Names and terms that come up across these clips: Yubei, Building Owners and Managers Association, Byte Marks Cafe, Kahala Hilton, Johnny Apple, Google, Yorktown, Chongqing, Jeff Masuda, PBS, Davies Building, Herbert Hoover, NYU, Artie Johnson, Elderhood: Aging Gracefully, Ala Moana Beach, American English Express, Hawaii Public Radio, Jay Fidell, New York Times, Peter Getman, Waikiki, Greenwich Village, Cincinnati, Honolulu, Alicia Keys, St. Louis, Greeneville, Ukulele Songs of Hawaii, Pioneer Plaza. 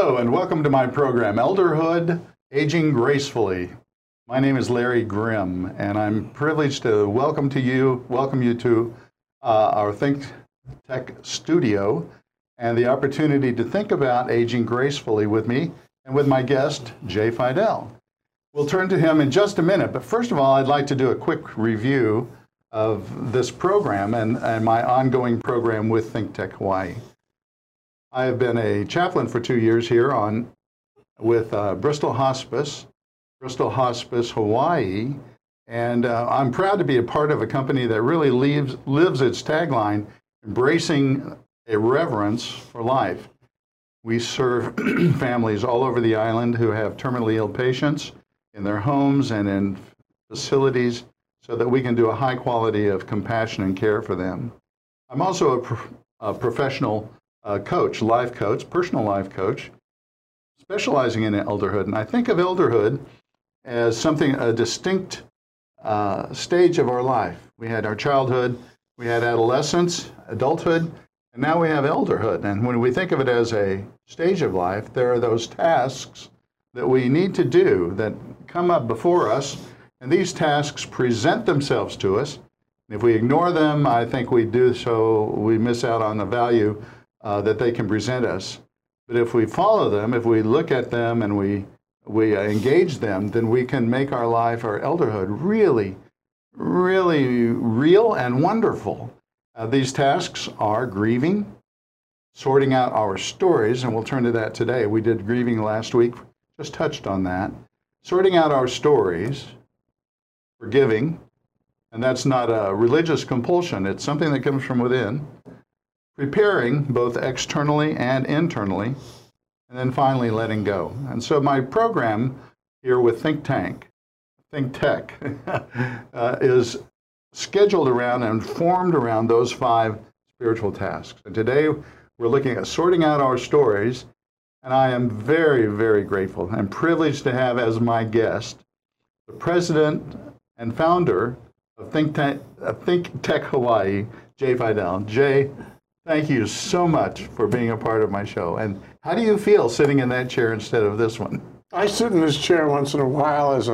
Hello and welcome to my program, Elderhood: Aging Gracefully. My name is Larry Grimm, and I'm privileged to welcome you to our Think Tech studio and the opportunity to think about aging gracefully with me and with my guest, Jay Fidell. We'll turn to him in just a minute, but first of all, I'd like to do a quick review of this program and my ongoing program with Think Tech Hawaii. I have been a chaplain for 2 years here with Bristol Hospice Hawaii, and I'm proud to be a part of a company that really lives its tagline, embracing a reverence for life. We serve families all over the island who have terminally ill patients in their homes and in facilities so that we can do a high quality of compassion and care for them. I'm also a professional coach, life coach, personal life coach, specializing in elderhood. And I think of elderhood as something, a distinct stage of our life. We had our childhood, we had adolescence, adulthood, and now we have elderhood. And when we think of it as a stage of life, there are those tasks that we need to do that come up before us, and these tasks present themselves to us. And if we ignore them, I think we miss out on the value that they can present us. But if we follow them, if we look at them and we engage them, then we can make our life, our elderhood, really, really real and wonderful. These tasks are grieving, sorting out our stories, and we'll turn to that today. We did grieving last week, just touched on that. Sorting out our stories, forgiving, and that's not a religious compulsion. It's something that comes from within. Preparing both externally and internally, and then finally letting go. And so my program here with Think Tech, is scheduled around and formed around those five spiritual tasks. And today we're looking at sorting out our stories, and I am very, very grateful and privileged to have as my guest the president and founder of Think Tech Hawaii, Jay Fidell. Jay, thank you so much for being a part of my show. And how do you feel sitting in that chair instead of this one? I sit in this chair once in a while as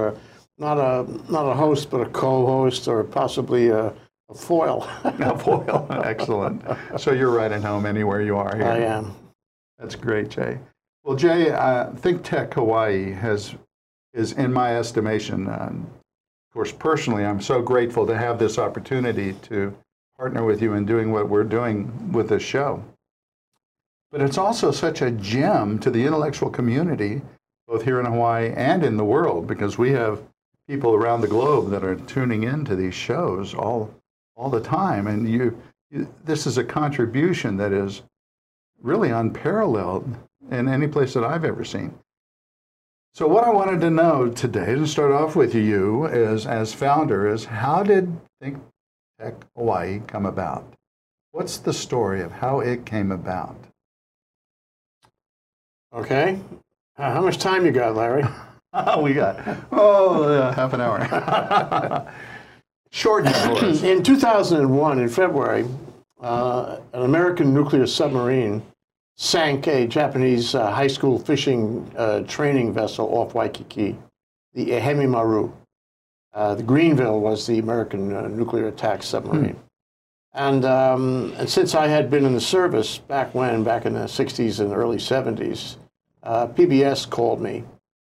not a host, but a co-host, or possibly a foil. A foil. Excellent. So you're right at home anywhere you are here. I am. That's great, Jay. Well, Jay, Think Tech Hawaii is in my estimation. Of course, personally, I'm so grateful to have this opportunity to partner with you in doing what we're doing with this show. But it's also such a gem to the intellectual community, both here in Hawaii and in the world, because we have people around the globe that are tuning into these shows all the time. And this is a contribution that is really unparalleled in any place that I've ever seen. So what I wanted to know today, to start off with you as founder, is how did Think Tech Hawaii come about? What's the story of how it came about? Okay. How much time you got, Larry? We got, half an hour. Short notice. In 2001, in February, an American nuclear submarine sank a Japanese high school fishing training vessel off Waikiki, the Ehime Maru. The Greeneville was the American nuclear attack submarine. And since I had been in the service back in the 60s and early 70s, PBS called me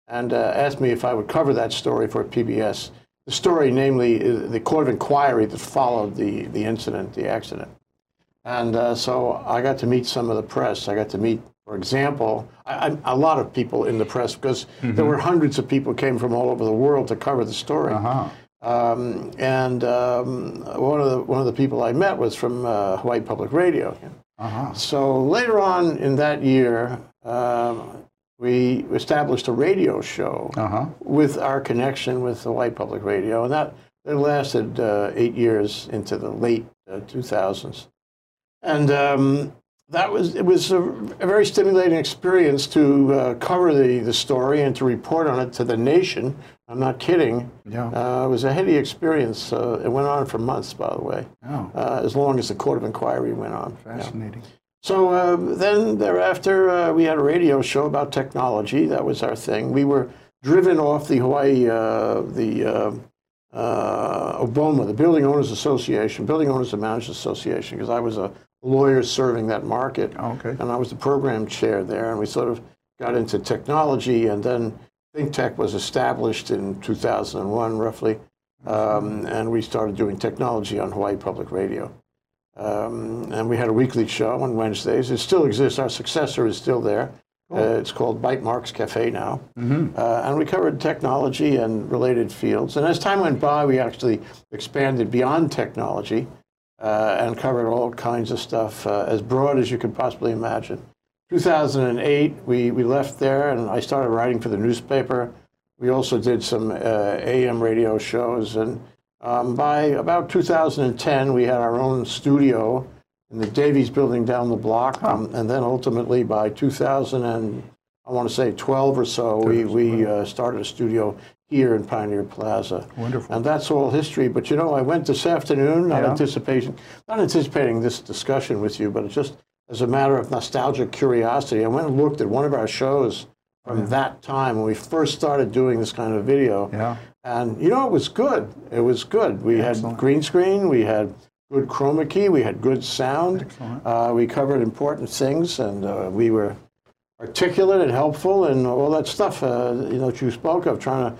and asked me if I would cover that story for PBS. The story, namely, the court of inquiry that followed the incident, the accident. And so I got to meet some of the press. I got to meet, for example, a lot of people in the press, because there were hundreds of people came from all over the world to cover the story. One of the people I met was from Hawaii Public Radio. So later on in that year, we established a radio show with our connection with Hawaii Public Radio, and that lasted 8 years into the late 2000s. And it was a very stimulating experience to cover the story and to report on it to the nation. I'm not kidding. Yeah. It was a heady experience. It went on for months, by the way, as long as the court of inquiry went on. Fascinating. Yeah. So then thereafter, we had a radio show about technology. That was our thing. We were driven off the Hawaii, OBOMA, the Building Owners Association, Building Owners and Managers Association, because I was a lawyer serving that market. Okay. And I was the program chair there. And we sort of got into technology. And then Think Tech was established in 2001, roughly. And we started doing technology on Hawaii Public Radio. And we had a weekly show on Wednesdays. It still exists. Our successor is still there. Cool. It's called Byte Marks Cafe now. Mm-hmm. And we covered technology and related fields. And as time went by, we actually expanded beyond technology and covered all kinds of stuff as broad as you could possibly imagine. 2008, we left there, and I started writing for the newspaper. We also did some AM radio shows. And by about 2010, we had our own studio in the Davies Building down the block. Huh. And then ultimately by 2012 or so, we started a studio here in Pioneer Plaza. Wonderful. And that's all history. But you know, I went this afternoon, not anticipating this discussion with you, but just as a matter of nostalgic curiosity, I went and looked at one of our shows from that time when we first started doing this kind of video. Yeah. And you know, it was good. It was good. We had green screen, we had good chroma key, we had good sound. We covered important things, and we were articulate and helpful and all that stuff you know, that you spoke of, trying to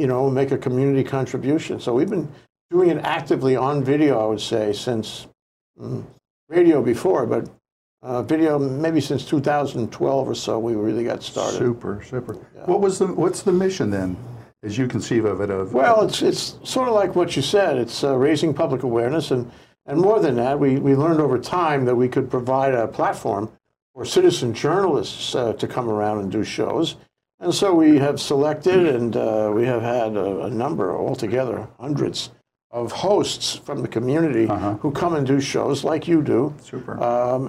you know, make a community contribution. So we've been doing it actively on video, I would say, since radio before, but video maybe since 2012 or so we really got started. Super, super. Yeah. What's the mission then, as you conceive of it? Well, it's sort of like what you said. It's raising public awareness, and more than that, we learned over time that we could provide a platform for citizen journalists to come around and do shows. And so we have selected, and we have had a number altogether, hundreds of hosts from the community who come and do shows like you do. Super.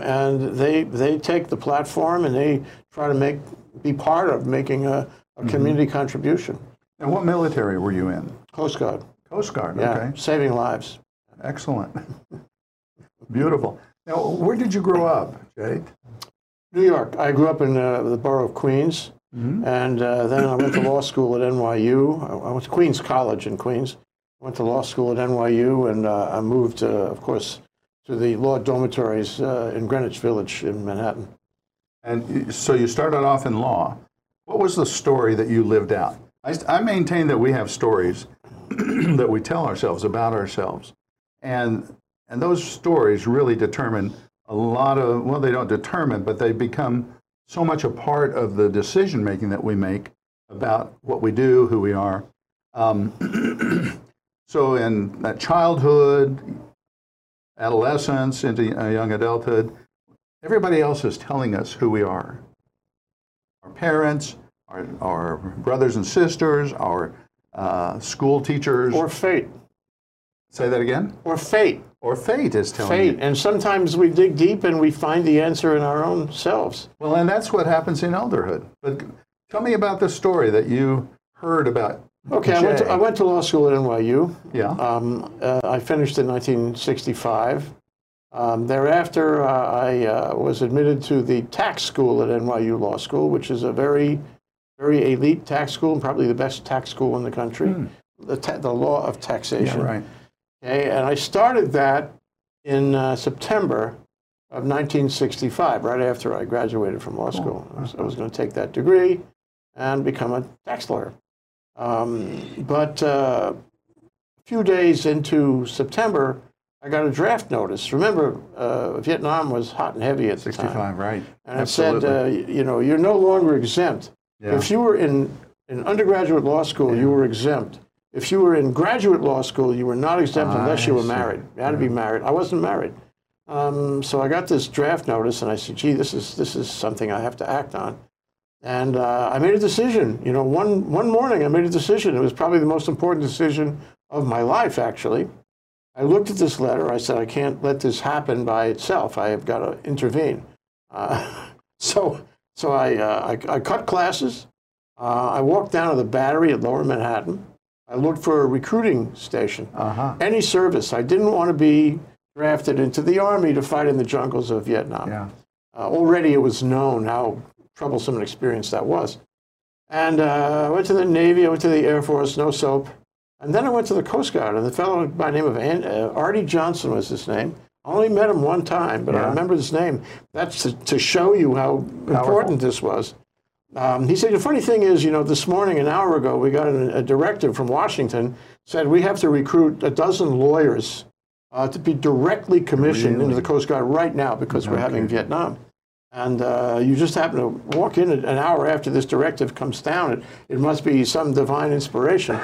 And they take the platform and they try to be part of making a community contribution. And what military were you in? Coast Guard. Coast Guard, yeah, okay. Saving lives. Excellent. Beautiful. Now, where did you grow up, Jay? New York. I grew up in the borough of Queens, and then I went to law school at NYU. I went to Queens College in Queens. Went to law school at NYU, and I moved, of course, to the law dormitories in Greenwich Village in Manhattan. And so you started off in law. What was the story that you lived out? I maintain that we have stories that we tell ourselves about ourselves. And those stories really determine a lot of, well, they don't determine, but they become so much a part of the decision-making that we make about what we do, who we are. So in that childhood, adolescence, into young adulthood, everybody else is telling us who we are. Our parents, our brothers and sisters, our school teachers. Or fate. Say that again? Or fate. Or fate is telling you. And sometimes we dig deep and we find the answer in our own selves. Well, and that's what happens in elderhood. But tell me about the story that you heard about. Okay, I went to law school at NYU. Yeah. I finished in 1965. Thereafter, I was admitted to the tax school at NYU Law School, which is a very, very elite tax school, and probably the best tax school in the country, the law of taxation. Yeah, right. Okay, and I started that in September of 1965, right after I graduated from law school. I was going to take that degree and become a tax lawyer. But a few days into September, I got a draft notice. Remember, Vietnam was hot and heavy at the time. 65, right. And Absolutely. It said, you know, you're no longer exempt. Yeah. If you were in undergraduate law school, you were exempt. If you were in graduate law school, you were not exempt unless you were married. You had to be married. I wasn't married. So I got this draft notice, and I said, gee, this is something I have to act on. And I made a decision. You know, one morning I made a decision. It was probably the most important decision of my life, actually. I looked at this letter. I said, I can't let this happen by itself. I have got to intervene. So I cut classes. I walked down to the Battery at Lower Manhattan. I looked for a recruiting station. Any service. I didn't want to be drafted into the army to fight in the jungles of Vietnam. Yeah. Already it was known how troublesome an experience that was. And I went to the Navy, I went to the Air Force, no soap. And then I went to the Coast Guard, and the fellow by the name of Artie Johnson was his name. I only met him one time, but yeah. I remember his name. That's to show you how important this was. He said, the funny thing is, you know, this morning, an hour ago, we got a directive from Washington, said we have to recruit a dozen lawyers to be directly commissioned into the Coast Guard right now because we're having Vietnam. And you just happen to walk in an hour after this directive comes down. It must be some divine inspiration.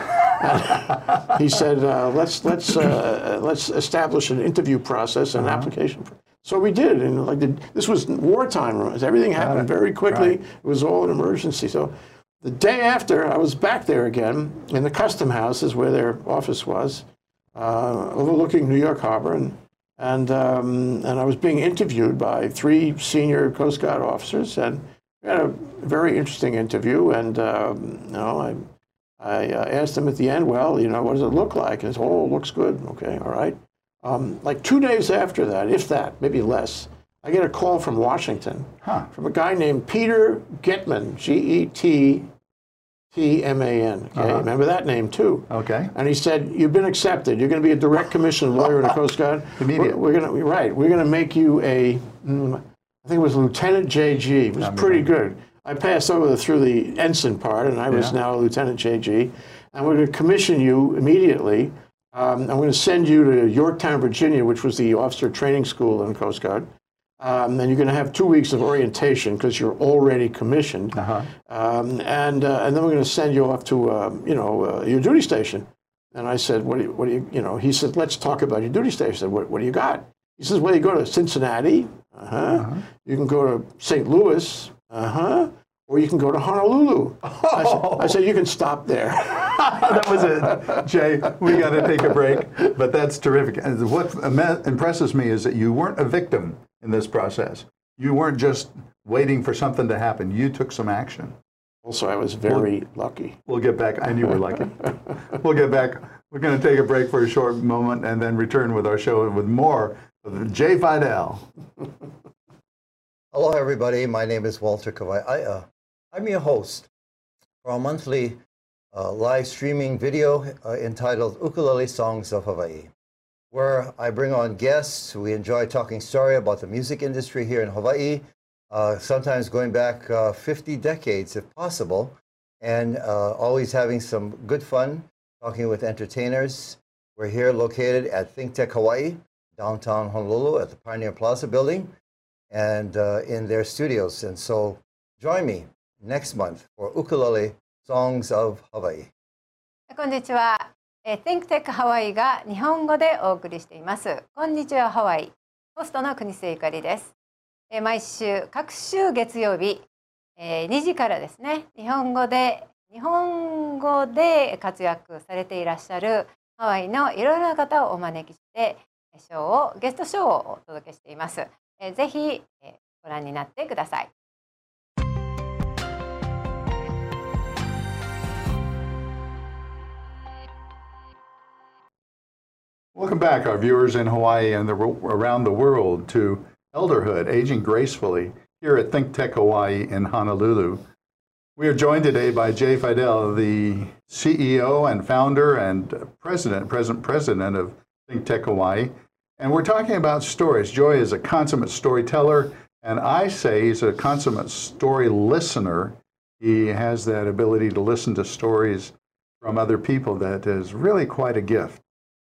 He said, let's establish an interview process and application. So we did, and like this was wartime. Everything happened very quickly. Right. It was all an emergency. So the day after, I was back there again in the Custom House, is where their office was, overlooking New York Harbor, and I was being interviewed by three senior Coast Guard officers, and we had a very interesting interview. And you know, I asked them at the end, well, you know, what does it look like? And he said, oh, it looks good. Okay, all right. Like 2 days after that, if that, maybe less, I get a call from Washington from a guy named Peter Getman, G-E-T-T-M-A-N. Okay? Remember that name, too. Okay. And he said, you've been accepted. You're going to be a direct commissioned lawyer in the Coast Guard. Immediately. We're going to make you a, I think it was Lieutenant JG. It was pretty good. I passed over through the ensign part, and I was now Lieutenant JG. And we're going to commission you immediately. I'm going to send you to Yorktown, Virginia, which was the officer training school in the Coast Guard. And you're going to have 2 weeks of orientation because you're already commissioned. And then we're going to send you off to, you know, your duty station. And I said, what do you, he said, let's talk about your duty station. I said, what do you got? He says, well, you go to Cincinnati. You can go to St. Louis. Or you can go to Honolulu. I said, you can stop there. That was it. Jay, we got to take a break. But that's terrific. And what impresses me is that you weren't a victim in this process. You weren't just waiting for something to happen. You took some action. Also, I was very lucky. We'll get back. I knew you were lucky. We'll get back. We're going to take a break for a short moment and then return with our show with more of Jay Fidell. Hello, everybody. My name is Walter Kawai. I'm your host for our monthly live streaming video entitled Ukulele Songs of Hawaii, where I bring on guests. We enjoy talking story about the music industry here in Hawaii, sometimes going back 50 decades if possible, and always having some good fun talking with entertainers. We're here located at Think Tech Hawaii, downtown Honolulu at the Pioneer Plaza building, and in their studios. And so join me next month for Ukulele Songs of Hawaii. こんにちは。Think Tech Hawaii が日本語でお送りしています。こんにちはハワイ。ホストの国末ゆかりです。毎週各週月曜日2時からですね。日本語で活躍されていらっしゃるハワイのいろいろな方をお招きしてショーをゲストショーをお届けしています。ぜひご覧になってください。Welcome back, our viewers in Hawaii and around the world, to Elderhood, Aging Gracefully, here at Think Tech Hawaii in Honolulu. We are joined today by Jay Fidell, the CEO and founder and president of Think Tech Hawaii. And we're talking about stories. Joy is a consummate storyteller, and I say he's a consummate story listener. He has that ability to listen to stories from other people that is really quite a gift.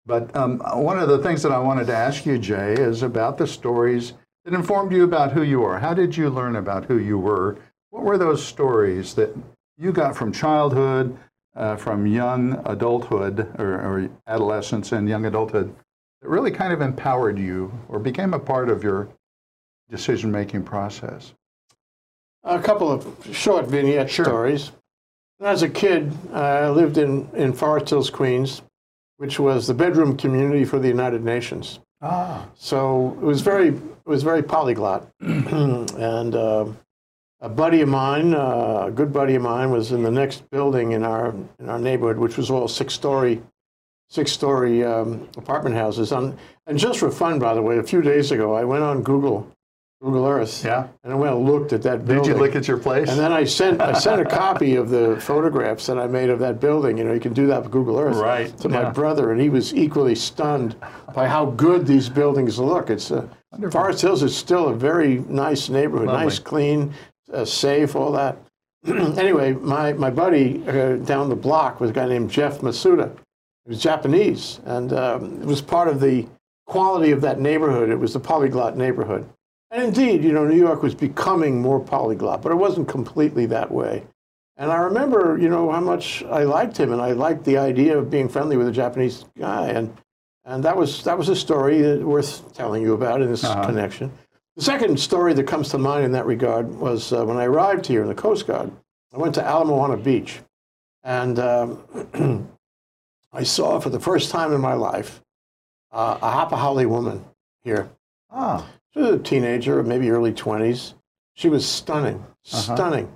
But one of the things that I wanted to ask you, Jay, is about the stories that informed you about who you are. How did you learn about who you were? What were those stories that you got from childhood, from young adulthood, or adolescence and young adulthood, that really kind of empowered you or became a part of your decision-making process? A couple of short vignette stories. When I was a kid, I lived in Forest Hills, Queens, which was the bedroom community for the United Nations. So it was very polyglot. And a buddy of mine, a good buddy of mine, was in the next building in our neighborhood, which was all six-story six-story apartment houses. And just for fun, by the way, a few days ago, I went on Google Earth, yeah, and I went and looked at that building. Did you look at your place? And then I sent a copy of the photographs that I made of that building. You know, you can do that with Google Earth. Right. To my brother, and he was equally stunned by how good these buildings look. It's Forest Hills is still a very nice neighborhood, lovely, nice, clean, safe, all that. Anyway, my buddy down the block was a guy named Jeff Masuda. He was Japanese, and it was part of the quality of that neighborhood. It was the polyglot neighborhood. And indeed, you know, New York was becoming more polyglot, but it wasn't completely that way. And I remember, you know, how much I liked him, and I liked the idea of being friendly with a Japanese guy. And that was a story worth telling you about in this connection. The second story that comes to mind in that regard was when I arrived here in the Coast Guard, I went to Ala Moana Beach. And I saw for the first time in my life a Ha'apahale woman here. Ah. She was a teenager, maybe early 20s. She was stunning, stunning.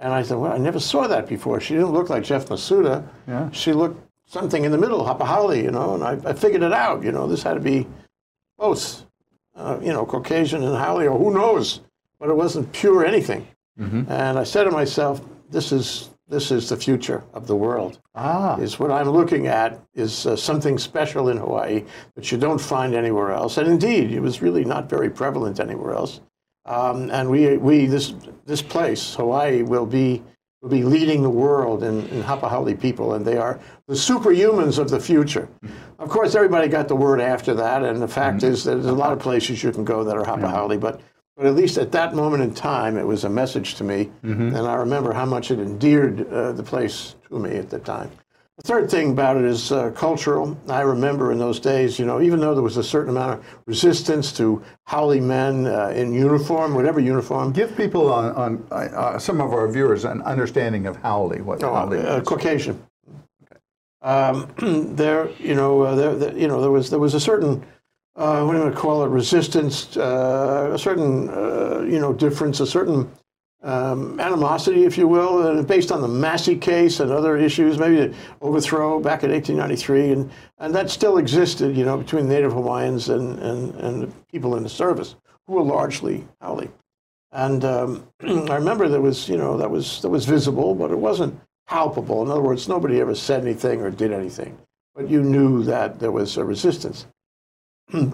And I said, well, I never saw that before. She didn't look like Jeff Masuda. Yeah. She looked something in the middle, Ha'apahale, you know, and I figured it out, you know, this had to be close, you know, Caucasian and Ha'apahale, or who knows, but it wasn't pure anything. And I said to myself, this is the future of the world. Ah. Is what I'm looking at is something special in Hawaii that you don't find anywhere else. And indeed, it was really not very prevalent anywhere else. And this place, Hawaii, will be leading the world in Ha'apahale people, and they are the superhumans of the future. Of course, everybody got the word after that, and the fact is that there's a lot of places you can go that are Ha'apahale, but at least at that moment in time, it was a message to me, and I remember how much it endeared the place to me at the time. The third thing about it is cultural. I remember in those days, you know, even though there was a certain amount of resistance to Ha'apahale men in uniform, whatever uniform. Give people on some of our viewers an understanding of Ha'apahale, what Ha'apahale is. Caucasian. Okay. There was a certain, what do you want to call it, resistance, a certain, you know, difference, a certain animosity, if you will, based on the Massey case and other issues, maybe the overthrow back in 1893, and that still existed, you know, between Native Hawaiians and people in the service, who were largely Ha'apahale. And I remember there was, you know, that was visible, but it wasn't palpable. In other words, nobody ever said anything or did anything, but you knew that there was a resistance.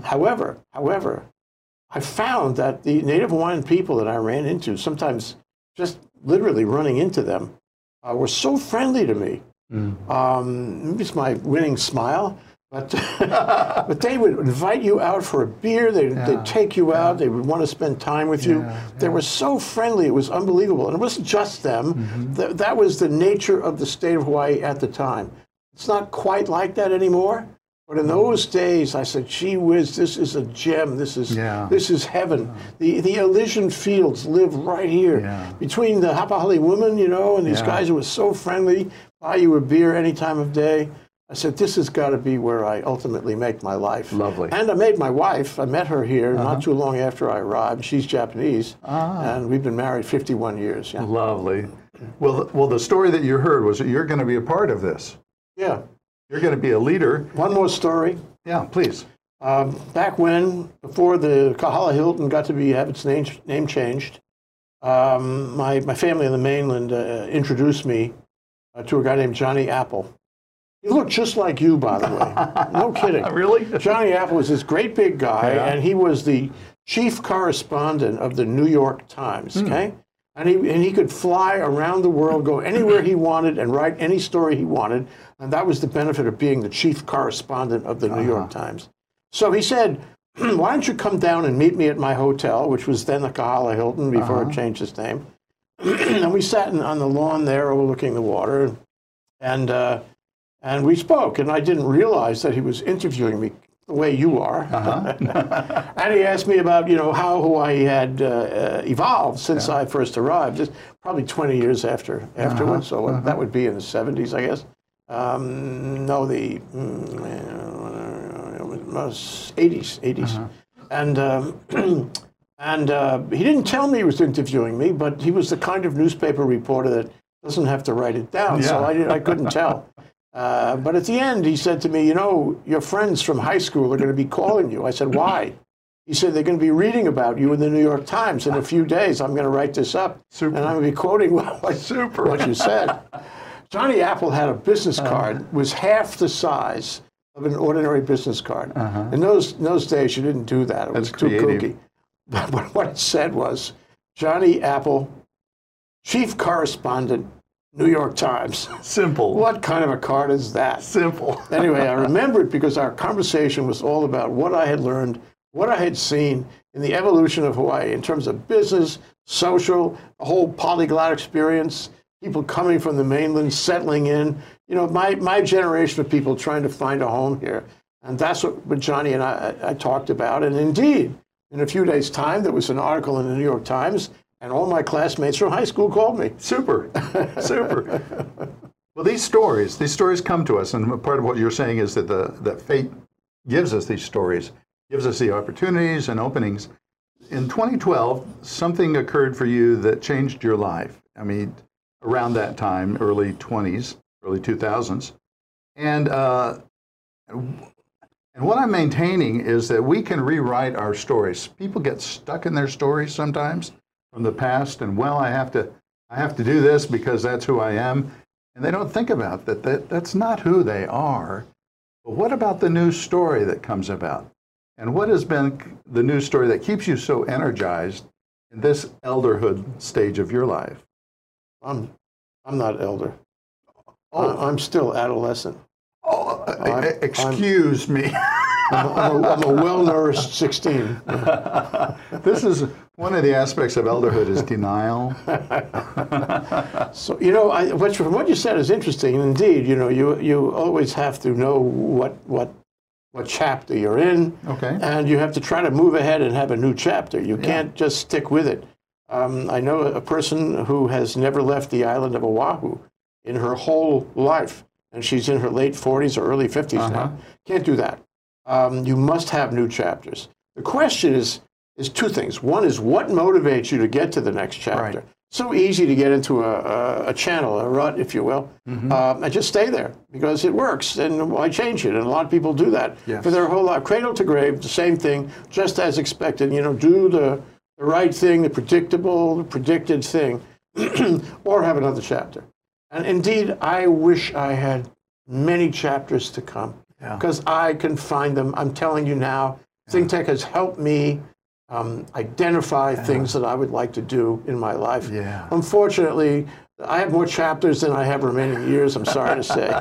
However, I found that the Native Hawaiian people that I ran into, sometimes just literally running into them, were so friendly to me. Maybe it's my winning smile, but but they would invite you out for a beer. They'd take you out. They would want to spend time with you. They were so friendly. It was unbelievable. And it wasn't just them. That was the nature of the state of Hawaii at the time. It's not quite like that anymore. But in those days, I said, gee whiz, this is a gem. This is heaven. The Elysian fields live right here. Between the Ha'apahale women, you know, and these guys who were so friendly, buy you a beer any time of day. I said, this has got to be where I ultimately make my life. Lovely. And I made my wife. I met her here not too long after I arrived. She's Japanese. And we've been married 51 years. Yeah. Lovely. Well, the story that you heard was that you're going to be a part of this. Yeah. You're going to be a leader. One more story. Yeah, please. Back when, before the Kahala Hilton got to have its name changed, my family on the mainland introduced me to a guy named Johnny Apple. He looked just like you, by the way. No kidding. Really? Johnny Apple was this great big guy, and he was the chief correspondent of the New York Times, okay? And he could fly around the world, go anywhere he wanted, and write any story he wanted. And that was the benefit of being the chief correspondent of the New York Times. So he said, why don't you come down and meet me at my hotel, which was then the Kahala Hilton before it changed its name. And we sat on the lawn there overlooking the water, and we spoke. And I didn't realize that he was interviewing me the way you are. And he asked me about, you know, how Hawaii had evolved since I first arrived, just probably 20 years afterwards. So that would be in the 70s, I guess. No, the 80s. And he didn't tell me he was interviewing me, but he was the kind of newspaper reporter that doesn't have to write it down. So I couldn't tell. But at the end, he said to me, you know, your friends from high school are going to be calling you. I said, why? He said, they're going to be reading about you in the New York Times. In a few days, I'm going to write this up. Super. And I'm going to be quoting what you said. Johnny Apple had a business card that was half the size of an ordinary business card. In those days, you didn't do that. It was too kooky. But what it said was, Johnny Apple, chief correspondent, New York Times. Simple. What kind of a card is that? Simple. Anyway, I remember it because our conversation was all about what I had learned, what I had seen in the evolution of Hawaii in terms of business, social, a whole polyglot experience, people coming from the mainland, settling in, you know, my generation of people trying to find a home here. And that's what Johnny and I talked about. And indeed, in a few days' time, there was an article in the New York Times, and all my classmates from high school called me. Super, super. Well, these stories come to us, and part of what you're saying is that that fate gives us these stories, gives us the opportunities and openings. In 2012, something occurred for you that changed your life. I mean, around that time, early 20s, early 2000s. And what I'm maintaining is that we can rewrite our stories. People get stuck in their stories sometimes from the past, and well, I have to do this because that's who I am, and they don't think about that that's not who they are. But what about the new story that comes about? And what has been the new story that keeps you so energized in this elderhood stage of your life? I'm not elder. Oh. I'm still adolescent. Oh, excuse me. I'm a well-nourished 16. This is one of the aspects of elderhood is denial. So, you know, what you said is interesting. Indeed, you know, you always have to know what chapter you're in. Okay. And you have to try to move ahead and have a new chapter. You can't just stick with it. I know a person who has never left the island of Oahu in her whole life, and she's in her late 40s or early 50s now. Can't do that. You must have new chapters. The question is two things. One is, what motivates you to get to the next chapter? Right. So easy to get into a channel, a rut, if you will, and just stay there because it works, and why change it? And a lot of people do that for their whole life. Cradle to grave, the same thing, just as expected. You know, do the right thing, the predictable, the predicted thing, or have another chapter. And indeed, I wish I had many chapters to come. Because I can find them. I'm telling you now, Think Tech has helped me identify things that I would like to do in my life. Unfortunately, I have more chapters than I have remaining years, I'm sorry to say.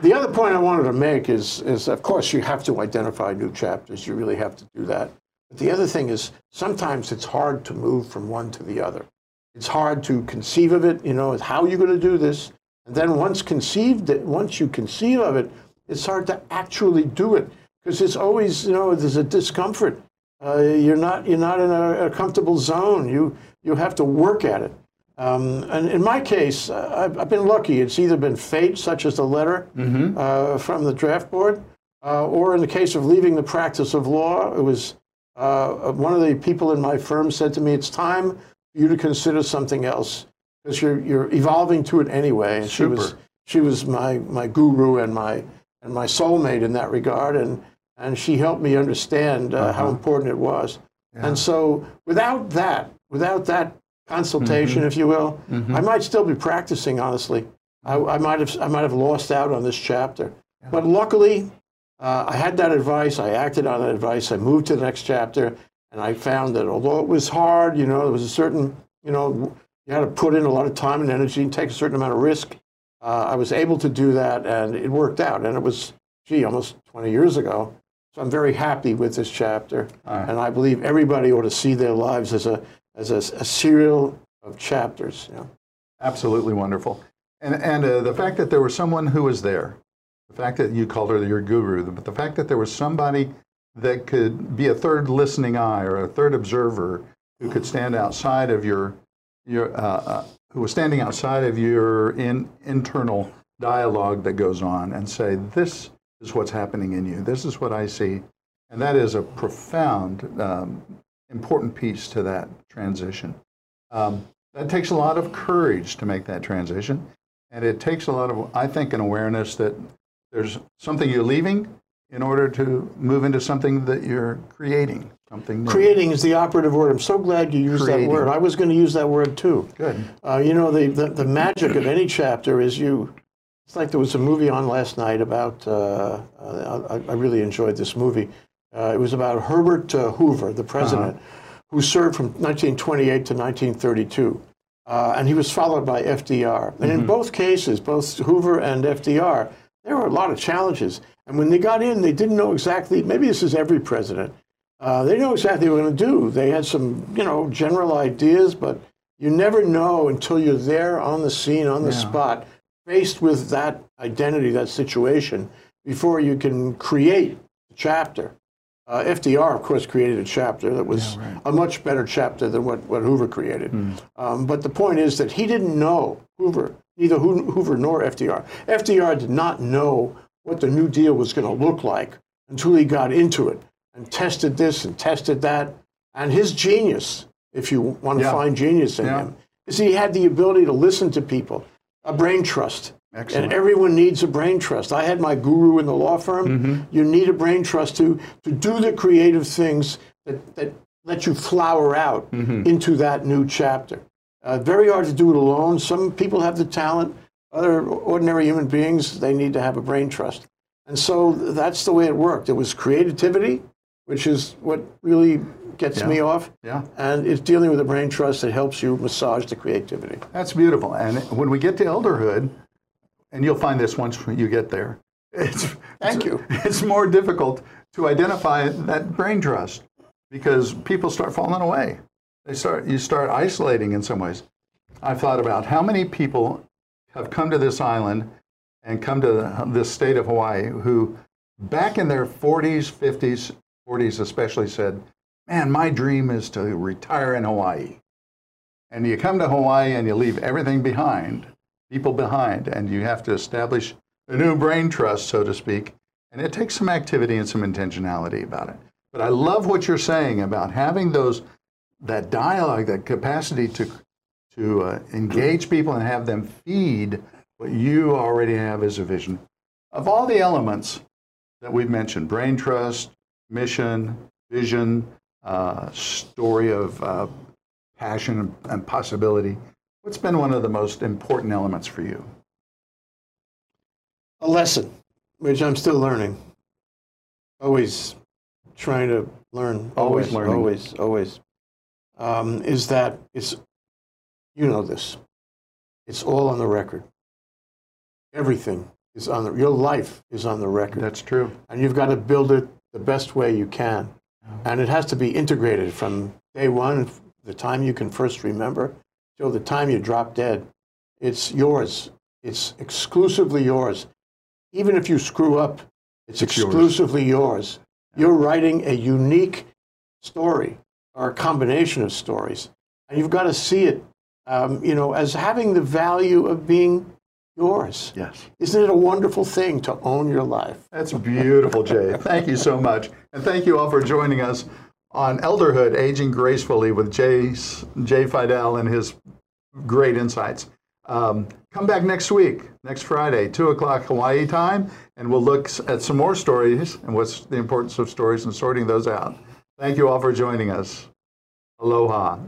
The other point I wanted to make is, of course, you have to identify new chapters. You really have to do that. But the other thing is, sometimes it's hard to move from one to the other. It's hard to conceive of it, you know, how are you going to do this? And then once you conceive of it, it's hard to actually do it because it's always, you know, there's a discomfort. You're not in a comfortable zone. You have to work at it. And in my case, I've been lucky. It's either been fate, such as the letter from the draft board, or in the case of leaving the practice of law, it was one of the people in my firm said to me, "It's time for you to consider something else because you're evolving to it anyway." And she was my guru and my soulmate in that regard, and she helped me understand how important it was. And so without that consultation, if you will, I might still be practicing, honestly. I might have lost out on this chapter. But luckily, I had that advice, I acted on that advice, I moved to the next chapter, and I found that although it was hard, you know, there was a certain, you know, you had to put in a lot of time and energy and take a certain amount of risk. I was able to do that, and it worked out. And it was, gee, almost 20 years ago. So I'm very happy with this chapter. And I believe everybody ought to see their lives as a serial of chapters. You know? Absolutely wonderful. And the fact that there was someone who was there, the fact that you called her your guru, but the fact that there was somebody that could be a third listening eye or a third observer who could stand outside of who was standing outside of your internal dialogue that goes on and say, this is what's happening in you. This is what I see. And that is a profound, important piece to that transition. That takes a lot of courage to make that transition. And it takes a lot of, I think, an awareness that there's something you're leaving in order to move into something that you're creating, something new. Creating is the operative word. I'm so glad you used that word. I was going to use that word, too. Good. You know, the magic of any chapter is you. It's like there was a movie on last night about, I really enjoyed this movie. It was about Herbert Hoover, the president, who served from 1928 to 1932. And he was followed by FDR. And in both cases, both Hoover and FDR, there were a lot of challenges. And when they got in, they didn't know exactly, maybe this is every president, they didn't know exactly what they were going to do. They had some, you know, general ideas, but you never know until you're there on the scene, on the spot, faced with that identity, that situation, before you can create a chapter. FDR, of course, created a chapter that was a much better chapter than what Hoover created. But the point is that he didn't know, Hoover, neither Hoover nor FDR. FDR did not know what the New Deal was going to look like until he got into it and tested this and tested that. And his genius, if you want to find genius in him, is he had the ability to listen to people, a brain trust. Excellent. And everyone needs a brain trust. I had my guru in the law firm. You need a brain trust to do the creative things that let you flower out into that new chapter. Very hard to do it alone. Some people have the talent. Other ordinary human beings, they need to have a brain trust. And so that's the way it worked. It was creativity, which is what really gets me off. And it's dealing with a brain trust that helps you massage the creativity. That's beautiful. And when we get to elderhood, and you'll find this once you get there, it's more difficult to identify that brain trust because people start falling away. You start isolating in some ways. I've thought about how many people have come to this island and come to this state of Hawaii who back in their 40s, 50s, 40s especially said, man, my dream is to retire in Hawaii. And you come to Hawaii and you leave everything behind, people behind, and you have to establish a new brain trust, so to speak. And it takes some activity and some intentionality about it. But I love what you're saying about having that dialogue, that capacity to engage people and have them feed what you already have as a vision. Of all the elements that we've mentioned, brain trust, mission, vision, story of passion and possibility, what's been one of the most important elements for you? A lesson, which I'm still learning. Always trying to learn. Always learning. Always, always. Is that it's, you know this, it's all on the record. Everything is on your life is on the record. That's true. And you've got to build it the best way you can. And it has to be integrated from day one, the time you can first remember, till the time you drop dead. It's yours. It's exclusively yours. Even if you screw up, it's exclusively yours. You're writing a unique story or a combination of stories. And you've got to see it, you know, as having the value of being yours. Yes. Isn't it a wonderful thing to own your life? That's beautiful, Jay. Thank you so much. And thank you all for joining us on Elderhood, Aging Gracefully with Jay Fidell and his great insights. Come back next week, next Friday, 2 o'clock Hawaii time, and we'll look at some more stories and what's the importance of stories and sorting those out. Thank you all for joining us. Aloha.